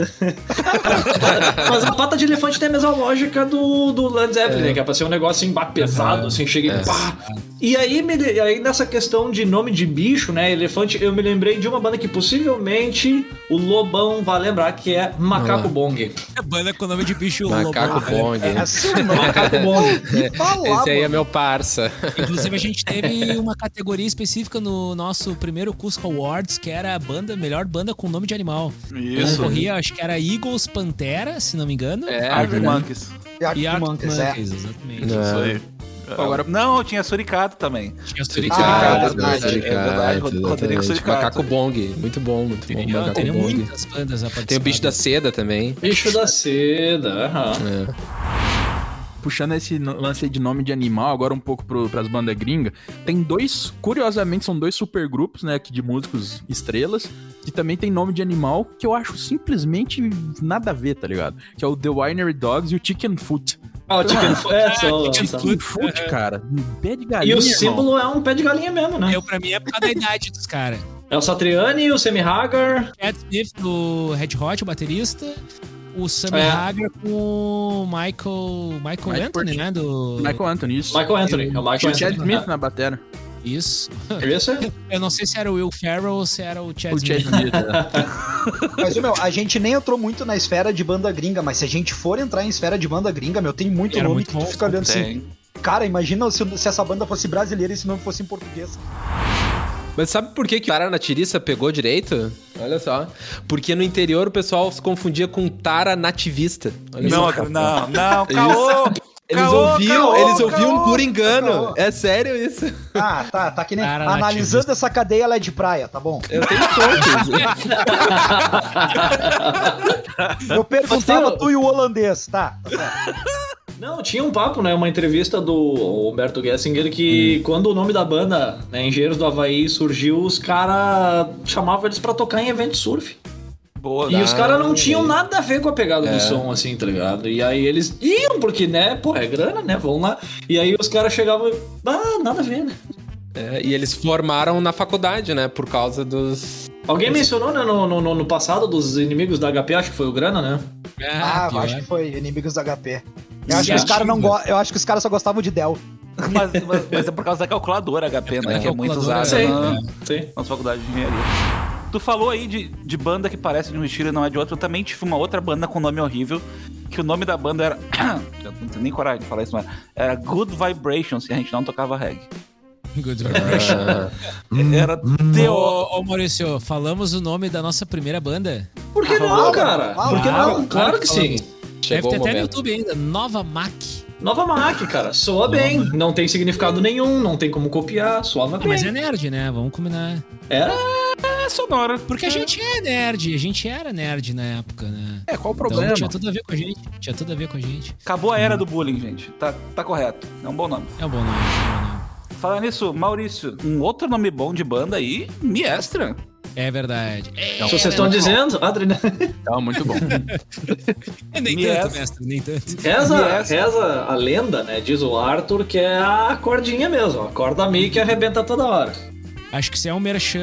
Mas a pata de elefante tem a mesma lógica do, do Led Zeppelin, é. que é pra ser um negócio assim, pesado, uhum. assim, chega e é. pá. E aí, me, aí, nessa questão de nome de bicho, né, elefante, eu me lembrei de uma banda que possivelmente o Lobão vai lembrar, que é Macaco ah. Bong. É banda com nome de bicho Macaco Lobão. Bong. É assim, Macaco Bong. É. Falar, esse aí mano. é meu parça. Inclusive, a gente teve uma categoria específica no nosso primeiro Cusco Awards, que era a banda, melhor banda com nome de animal. Isso. Corria, acho que era Eagles, Pantera, se não me engano. É, Arctic Monkeys. E Arctic Monkeys, é. exatamente. Não. Isso aí. Agora, não, tinha Suricata também. Tinha Suricata. Ah, é verdade, é verdade. Rodrigo Suricata. Macaco Bong, muito bom, muito bom. Teria, Macaco teria Bong. Muitas bandas a participar. Tem o Bicho da Seda também. Bicho da Seda, aham. É. Puxando esse lance de nome de animal agora um pouco para as bandas gringas, tem dois, curiosamente, são dois supergrupos, né, de músicos estrelas, que também tem nome de animal que eu acho simplesmente nada a ver, tá ligado? Que é o The Winery Dogs e o Chicken Foot. Ah, o Chicken Foot, é, só, Chicken Foot, cara, pé de galinha. E o símbolo é um pé de galinha mesmo, né? Eu, pra mim é por causa da idade dos caras. É o Satriani, o Sammy Hagar. Chad Smith, do Red Hot, o baterista. O Sammy é. Hagar com o Michael... Michael, Michael Anthony, Anthony, né? Do... Michael Anthony, isso. Michael Anthony. É o Michael Chad Anthony. Smith na bateria. Isso. É isso? Eu não sei se era o Will Ferrell ou se era o Chad o Smith. Chad Smith é. Mas, meu, a gente nem entrou muito na esfera de banda gringa, mas se a gente for entrar em esfera de banda gringa, meu, tem muito era nome muito que bom, tu fica olhando assim. Cara, imagina se, se essa banda fosse brasileira e se não fosse em português. Mas sabe por que que Tara na Tiriça pegou direito? Olha só. Porque no interior o pesal se confundia com Tara nativista. Olha não, só. não, não, caô! Eles caô, ouviam, caô, eles ouviam caô, por engano. Caô. É sério isso? Ah, tá, tá que nem... Cara, analisando nativista. Essa cadeia, ela é de praia, tá bom? Eu tenho todos. Eu perguntava tu e o holandês, tá? Tá certo. Não, tinha um papo, né, uma entrevista do Humberto Gessinger que hum. quando o nome da banda, né, Engenheiros do Havaí surgiu, os caras chamavam eles pra tocar em evento surf. Boa, e não, os caras não tinham nada a ver com a pegada é. do som, assim, tá ligado? E aí eles iam, porque, né, pô, é grana, né, vão lá. E aí os caras chegavam e, ah, nada a ver, né. É, e eles formaram na faculdade, né, por causa dos... Alguém mencionou, né, no, no, no passado dos Inimigos da H P, acho que foi o Grana, né? Ah, eu acho que foi Inimigos da H P. Eu acho, que os cara não go... eu acho que os caras só gostavam de Dell. Mas, mas, mas é por causa da calculadora H P, né? É, que é muito usada sim, na, sim. na faculdade de engenharia. Tu falou aí de, de banda que parece de um estilo e não é de outro. Eu também tive uma outra banda com nome horrível, que o nome da banda era... Eu não tenho nem coragem de falar isso, mas era Good Vibrations, e a gente não tocava reggae. Good Vibration. Era teu. Ô, ô, Maurício, falamos o nome da nossa primeira banda? Por que ah, não, não, cara? Ah, Por que claro, não? Claro, claro que sim. Chegou Deve ter até no YouTube ainda. Nova Mac. Nova Mac, cara. Soa bem. Não tem significado nenhum. Não tem como copiar. Soava bem. Mas é nerd, né? Vamos combinar. Era sonora. Porque a gente é nerd. A gente era nerd na época, né? É, qual o problema? Então, tinha tudo a ver com a gente. Tinha tudo a ver com a gente. Acabou a era do bullying, gente. Tá, tá correto. É um bom nome. É um bom nome. É um bom nome. Falando nisso, Maurício, um outro nome bom de banda aí, Miestra. É verdade. É, vocês é estão dizendo, Adriana. Tá muito bom. É, nem Miestra. tanto, mestre, nem tanto. Reza, reza a lenda, né? Diz o Arthur, que é a cordinha mesmo. A corda meio que arrebenta toda hora. Acho que isso é um merchan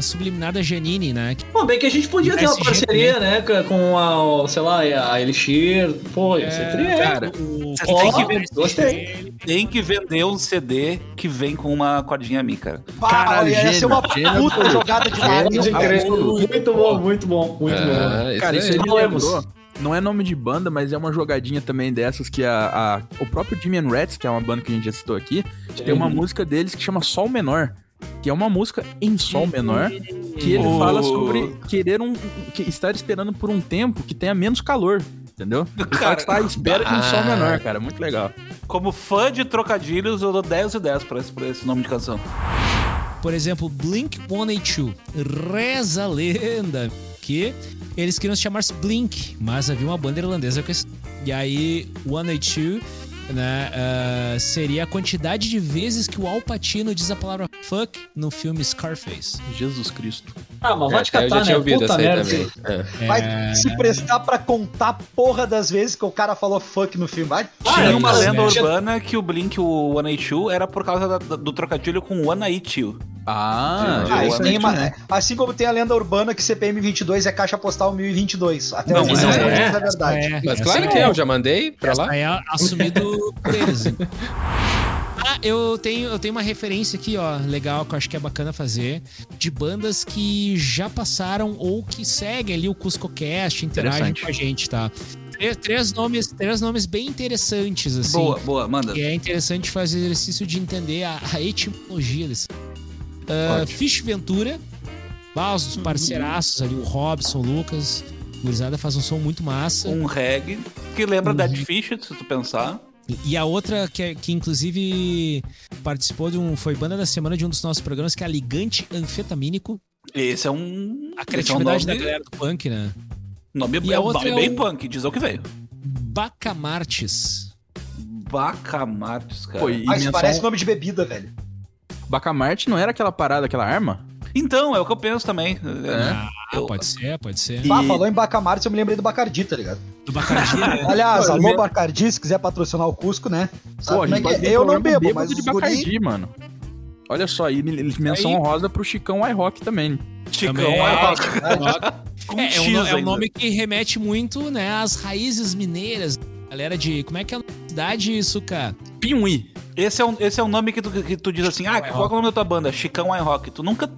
subliminar da Janine, né? Bom, bem que a gente podia ter uma parceria, jeito, né? né? Com a, sei lá, a Elixir. Pô, ia ser triste, cara. O... Você tem que vender, gostei. Tem que vender um C D que vem com uma cordinha mica. Caralho, ia ser uma puta jogada de marketing. Muito bom, muito bom, muito é, bom. Cara, isso aí é não é nome de banda, mas é uma jogadinha também dessas que a, a, o próprio Jimmy and Rats, que é uma banda que a gente já citou aqui, Sim. tem uma música deles que chama Sol Menor. Que é uma música em sol menor, que ele oh. fala sobre querer um, que estar esperando por um tempo que tenha menos calor, entendeu? Cara, que está à espera de um ah. sol menor, cara, muito legal. Como fã de trocadilhos, eu dou dez e dez pra esse, pra esse nome de canção. Por exemplo, Blink cento e oitenta e dois, reza a lenda que eles queriam se chamar-se Blink, mas havia uma banda irlandesa com esse... E aí, cento e oitenta e dois... Né, uh, seria a quantidade de vezes que o Al Pacino diz a palavra fuck no filme Scarface. Jesus Cristo. Ah, mas vai é, te catar, né? Puta merda. É. Vai é... se prestar pra contar a porra das vezes que o cara falou fuck no filme. Vai. Ah, tinha uma lenda urbana que o Blink, o cento e oitenta e dois, era por causa da, do trocadilho com o cento e oitenta e dois. Ah, de, de ah isso tem uma, né? Assim como tem a lenda urbana que C P M vinte e dois é caixa postal mil e vinte e dois. Até não, mas não é, é, é verdade. É, mas claro é, que é, eu já mandei pra lá. É assumido por eles. Ah, eu tenho, eu tenho uma referência aqui, ó, legal, que eu acho que é bacana fazer, de bandas que já passaram ou que seguem ali o CuscoCast, interagem com a gente, tá? Três nomes, três nomes bem interessantes, assim. Boa, boa, manda. E é interessante fazer o exercício de entender a, a etimologia desse. Uh, Fish Ventura, Baus dos parceiraços ali, o Robson, o Lucas, o Gurizada faz um som muito massa. Um reggae, que lembra um Dead reggae. Fish, se tu pensar. E a outra que, que inclusive participou de um, foi banda da semana de um dos nossos programas, que é a Ligante Anfetamínico. Esse é um... A criatividade é um da galera do punk, né? O nome e é, a outra é bem é o... punk, diz o que veio. Bacamartes. Bacamartes, cara. Pô, mas parece um... nome de bebida, velho. Bacamarte não era aquela parada, aquela arma? Então, é o que eu penso também. Ah, eu... pode ser, pode ser. E... Ah, falou em Bacamartes, eu me lembrei do Bacardi, tá ligado? Do Bacardi, né? Aliás, alô Bacardi, se quiser patrocinar o Cusco, né? Pô, a gente pode eu não bebo, mas de Bacardi, guri... mano. Olha só, aí, menção honrosa pro Chicão iRock também. Chicão iRock. É, é, um, é um nome que remete muito, né, às raízes mineiras. Galera de... Como é que é a cidade isso, cara? Piuí. Esse é um, esse é um nome que tu, que tu diz assim, Chicão ah, qual é o nome da tua banda? Chicão iRock. Tu nunca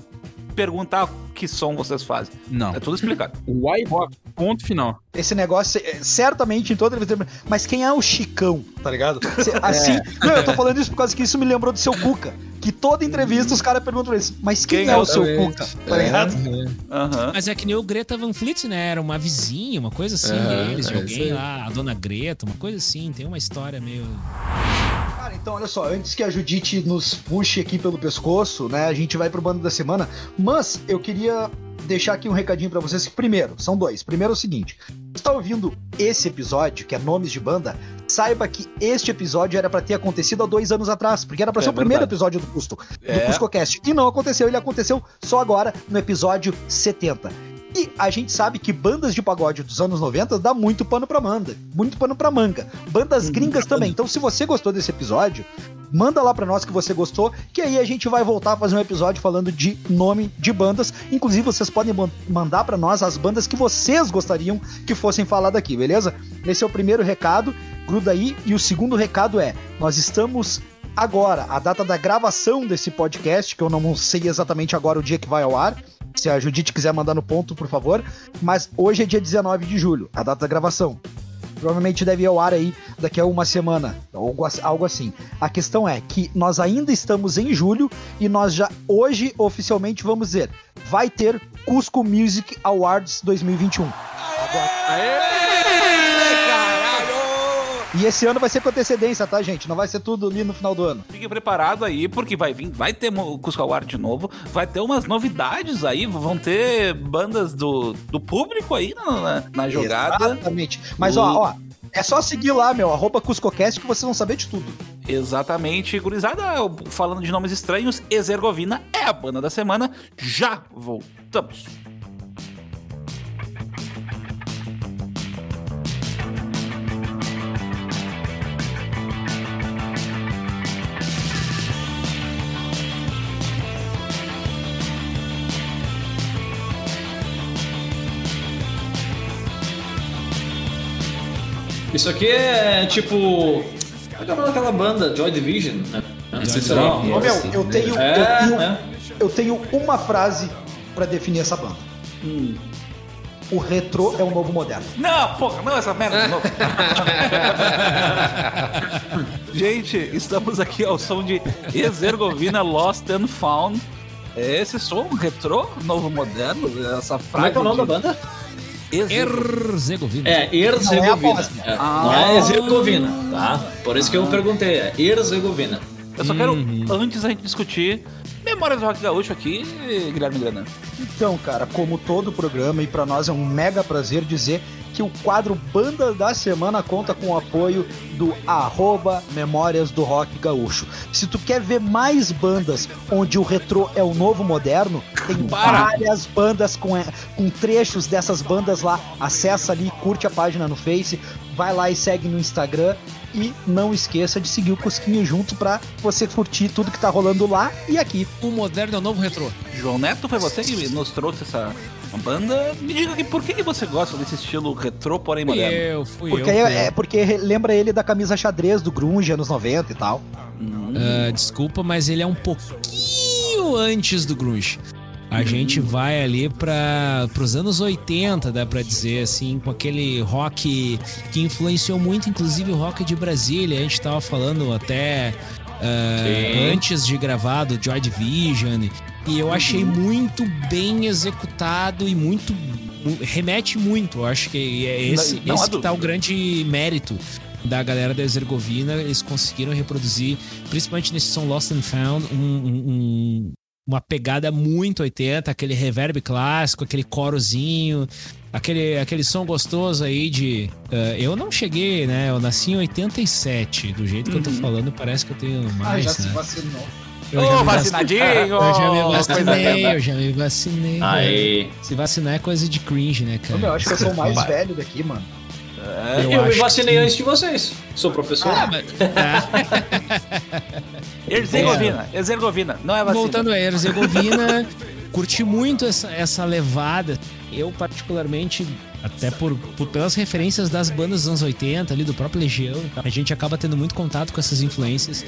perguntar que som vocês fazem. Não. É tudo explicado. O iRock, ponto final. Esse negócio, certamente, em toda entrevista... Mas quem é o Chicão, tá ligado? Assim... É. Não, eu tô falando isso por causa que isso me lembrou do Seu Cuca. Que toda entrevista os caras perguntam pra eles, mas quem, quem é, é o Seu Cuca, tá ligado? É. Uhum. Mas é que nem o Greta Van Fleet, né? Era uma vizinha, uma coisa assim, é, deles, de é, alguém lá, a dona Greta, uma coisa assim. Tem uma história meio... Então, olha só, antes que a Judite nos puxe aqui pelo pescoço, né, a gente vai pro Bando da Semana, mas eu queria deixar aqui um recadinho pra vocês, que primeiro, são dois. Primeiro é o seguinte, se você tá ouvindo esse episódio, que é Nomes de Banda, saiba que este episódio era pra ter acontecido há dois anos atrás, porque era pra é ser o verdade. primeiro episódio do Custo, do é. CuscoCast, e não aconteceu, ele aconteceu só agora, no episódio setenta. E a gente sabe que bandas de pagode dos anos noventa dá muito pano pra manga. Muito pano pra manga. Bandas gringas também. Então, se você gostou desse episódio, manda lá pra nós que você gostou, que aí a gente vai voltar a fazer um episódio falando de nome de bandas. Inclusive, vocês podem mandar pra nós as bandas que vocês gostariam que fossem faladas aqui, beleza? Esse é o primeiro recado, gruda aí. E o segundo recado é, nós estamos... Agora, a data da gravação desse podcast, que eu não sei exatamente agora o dia que vai ao ar, se a Judite quiser mandar no ponto, por favor, mas hoje é dia dezenove de julho, a data da gravação. Provavelmente deve ir ao ar aí daqui a uma semana, algo assim. A questão é que nós ainda estamos em julho e nós já hoje oficialmente vamos dizer, vai ter Cusco Music Awards dois mil e vinte e um. Agora... Aê! E esse ano vai ser com antecedência, tá, gente? Não vai ser tudo ali no final do ano. Fique preparado aí, porque vai vir, vai ter o Cusco Award de novo, vai ter umas novidades aí, vão ter bandas do, do público aí na, na jogada. Exatamente. Mas, do... ó, ó, é só seguir lá, meu, arroba CuscoCast, que vocês vão saber de tudo. Exatamente. Gurizada, falando de nomes estranhos, Exergovina é a banda da semana. Já voltamos. Isso aqui é tipo. Acabando aquela banda, Joy Division, né? Não, meu, eu tenho, é, eu, tenho, é. eu tenho uma frase pra definir essa banda. Hum. O retrô é o novo moderno. Não, porra, não, essa merda de novo. Gente, estamos aqui ao som de Exergovina Lost and Found. Esse som, retrô, novo moderno, essa frase. Como é que é o nome da banda? Erzegovina. É, Erzegovina. É, ah, não é Herzegovina, tá? Por isso ah. que eu perguntei, é Erzegovina. Eu só quero, uhum. antes da gente discutir, Memórias do Rock Gaúcho aqui, Guilherme Grana. Então, cara, como todo programa, e pra nós é um mega prazer dizer que o quadro Banda da Semana conta com o apoio do arroba Memórias do Rock Gaúcho. Se tu quer ver mais bandas onde o retrô é o novo moderno, tem Para. várias bandas com, com trechos dessas bandas lá. Acessa ali, curte a página no Face, vai lá e segue no Instagram. E não esqueça de seguir o Cosquinha junto pra você curtir tudo que tá rolando lá e aqui. O moderno é o novo retrô. João Neto, foi você que nos trouxe essa banda. Me diga aqui, por que você gosta desse estilo retrô, porém moderno? Eu fui porque eu. Fui é, eu. Porque lembra ele da camisa xadrez do grunge anos noventa e tal. Hum. Uh, desculpa, mas ele é um pouquinho antes do grunge. A gente vai ali para os anos oitenta, dá para dizer, assim, com aquele rock que influenciou muito, inclusive o rock de Brasília. A gente estava falando até uh, antes de gravar do Joy Division, e eu achei muito bem executado e muito remete muito. Eu acho que é esse, não, não esse que tá o grande mérito da galera da Herzegovina. Eles conseguiram reproduzir, principalmente nesse som Lost and Found, um... um, um uma pegada muito oitenta, aquele reverb clássico, aquele corozinho, aquele, aquele som gostoso aí de... Uh, eu não cheguei, né? Eu nasci em oitenta e sete, do jeito que uhum. eu tô falando, parece que eu tenho mais, ah, já né? se vacinou. Ô, oh, vacinadinho! Eu já me vacinei, eu já me vacinei. Aí. Se vacinar é coisa de cringe, né, cara? Eu acho que eu sou o mais velho daqui, mano. É, eu eu me vacinei que... antes de vocês. Sou professor. Ah, mas... Herzegovina, Herzegovina, não é vacina. Voltando a Herzegovina, curti muito essa, essa levada. Eu, particularmente, até por, por, pelas referências das bandas dos anos oitenta, ali do próprio Legião, a gente acaba tendo muito contato com essas influências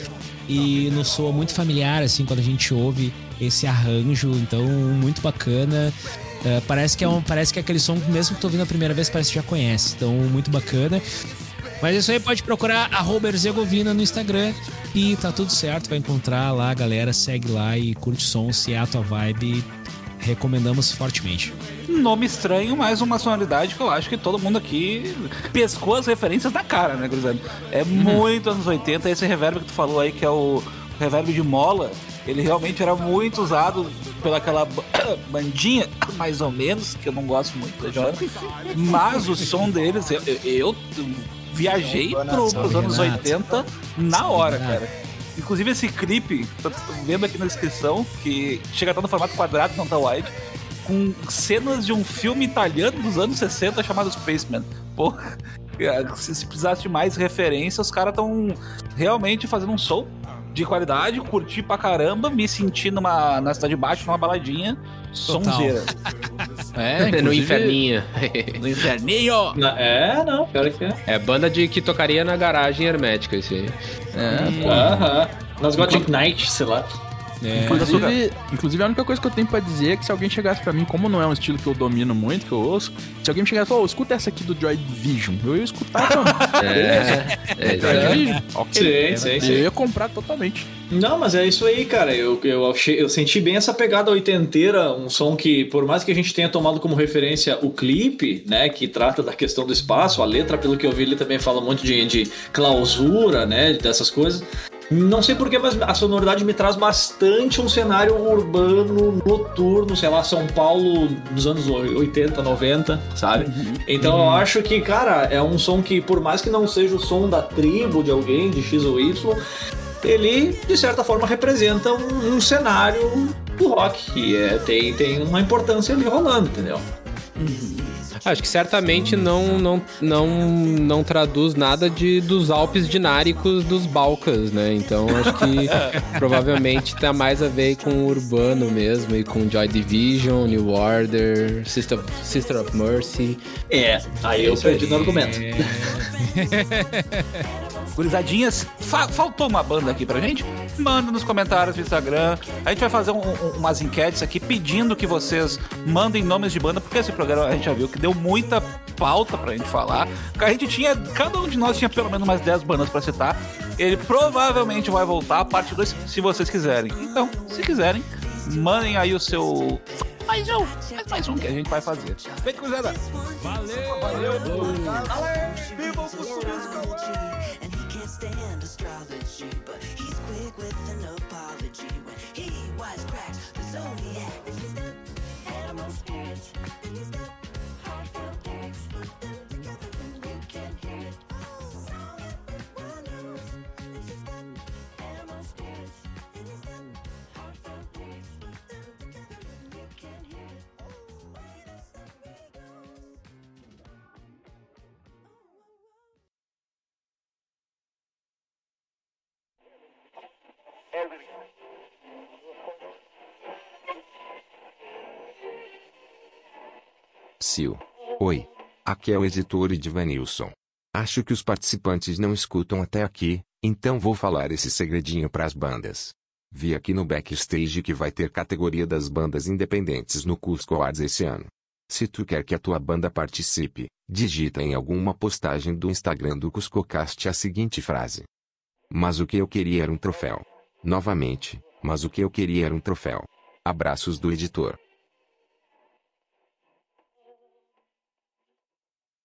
e nos soa muito familiar, assim, quando a gente ouve esse arranjo. Então, muito bacana. Uh, parece, que é um, parece que é aquele som que mesmo que tô ouvindo a primeira vez, parece que já conhece. Então, muito bacana. Mas isso aí, pode procurar arroba Herzegovina no Instagram e tá tudo certo. Vai encontrar lá, galera, segue lá e curte o som, se é a tua vibe. Recomendamos fortemente. Nome estranho, mas uma sonoridade que eu acho que todo mundo aqui pescou as referências na cara, né, Grisano? É muito anos oitenta. Esse reverb que tu falou aí, que é o reverb de mola, ele realmente era muito usado pelaquela bandinha, mais ou menos, que eu não gosto muito da Jora. Mas o som deles, eu, eu, eu viajei pro, pros anos oitenta na hora, cara. Inclusive esse clipe, tô vendo aqui na descrição, que chega até no formato quadrado, não tá wide, com cenas de um filme italiano dos anos sessenta chamado Spaceman. Pô, se, se precisasse de mais referência, os caras estão realmente fazendo um som de qualidade, curti pra caramba, me senti numa, na Cidade Baixa, numa baladinha, sonzeira. É, no inferninho. No inferninho! Não, é, não, pior que é. É banda de que tocaria na garagem hermética, isso aí. É, hum, uh-huh. Nas Gothic Night, sei lá. É. Inclusive, inclusive, a única coisa que eu tenho pra dizer é que se alguém chegasse pra mim, como não é um estilo que eu domino muito, que eu ouço, se alguém me chegasse, ô, oh, escuta essa aqui do Joy Division, eu ia escutar também. É, é, é, Joy é. Division, ok. Sim, sim, sim. Eu ia comprar totalmente. Não, mas é isso aí, cara. Eu, eu, achei, eu senti bem essa pegada oitenteira, um som que, por mais que a gente tenha tomado como referência o clipe, né, que trata da questão do espaço, a letra, pelo que eu vi, ele também fala um monte de, de clausura, né, dessas coisas. Não sei porquê, mas a sonoridade me traz bastante um cenário urbano, noturno, sei lá, São Paulo dos anos oitenta, noventa, sabe? Então eu acho que, cara, é um som que, por mais que não seja o som da tribo de alguém, de X ou Y, ele, de certa forma, representa um, um cenário do rock, que é, tem, tem uma importância ali rolando, entendeu? Acho que certamente não, não, não, não traduz nada de, dos Alpes dináricos dos Balcãs, né? Então acho que provavelmente tá mais a ver com o urbano mesmo, e com Joy Division, New Order, Sister, Sister of Mercy. É, aí eu perdi no argumento. Gurizadinhas, fa- faltou uma banda aqui pra gente? Manda nos comentários no Instagram. A gente vai fazer um, um, umas enquetes aqui pedindo que vocês mandem nomes de banda, porque esse programa a gente já viu que deu muita pauta pra gente falar. A gente tinha, cada um de nós tinha pelo menos umas dez bandas pra citar. Ele provavelmente vai voltar a parte dois, se vocês quiserem. Então, se quiserem, mandem aí o seu... Mais um, mais, mais um que a gente vai fazer. Feito, cruzada. Valeu, valeu. Viva o curso musical. Stand astrology, but he's quick with an apology when he wisecracks the zodiac. He's the animal spirit, he's the heartfelt lyrics. Put them together and you can hear it all. Sound of one knows, this is the animal spirit, and he's the heartfelt lyrics. Put them together and you can hear it all. Wait a second. Psyu. Oi. Aqui é o editor Edvanilson. Acho que os participantes não escutam até aqui, então vou falar esse segredinho pras bandas. Vi aqui no backstage que vai ter categoria das bandas independentes no Cusco Awards esse ano. Se tu quer que a tua banda participe, digita em alguma postagem do Instagram do CuscoCast a seguinte frase. Mas o que eu queria era um troféu. Novamente, mas o que eu queria era um troféu. Abraços do editor.